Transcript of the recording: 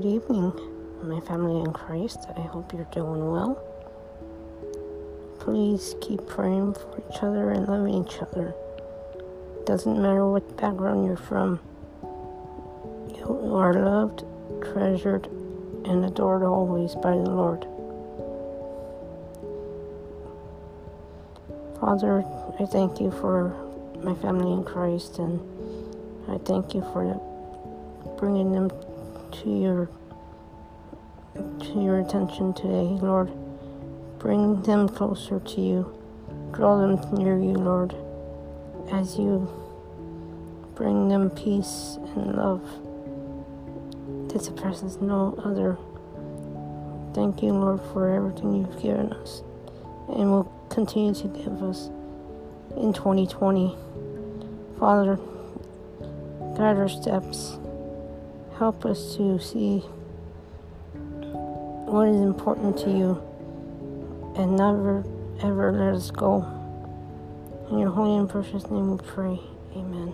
Good evening, my family in Christ. I hope you're doing well. Please keep praying for each other and loving each other. Doesn't matter what background you're from, you are loved, treasured, and adored always by the Lord. Father, I thank you for my family in Christ, and I thank you for bringing them to your attention today, Lord. Bring them closer to you. Draw them near you, Lord, as you bring them peace and love that surpasses no other. Thank you, Lord, for everything you've given us and will continue to give us in 2020. Father, guide our steps. Help us to see what is important to you and never, ever let us go. In your holy and precious name we pray. Amen.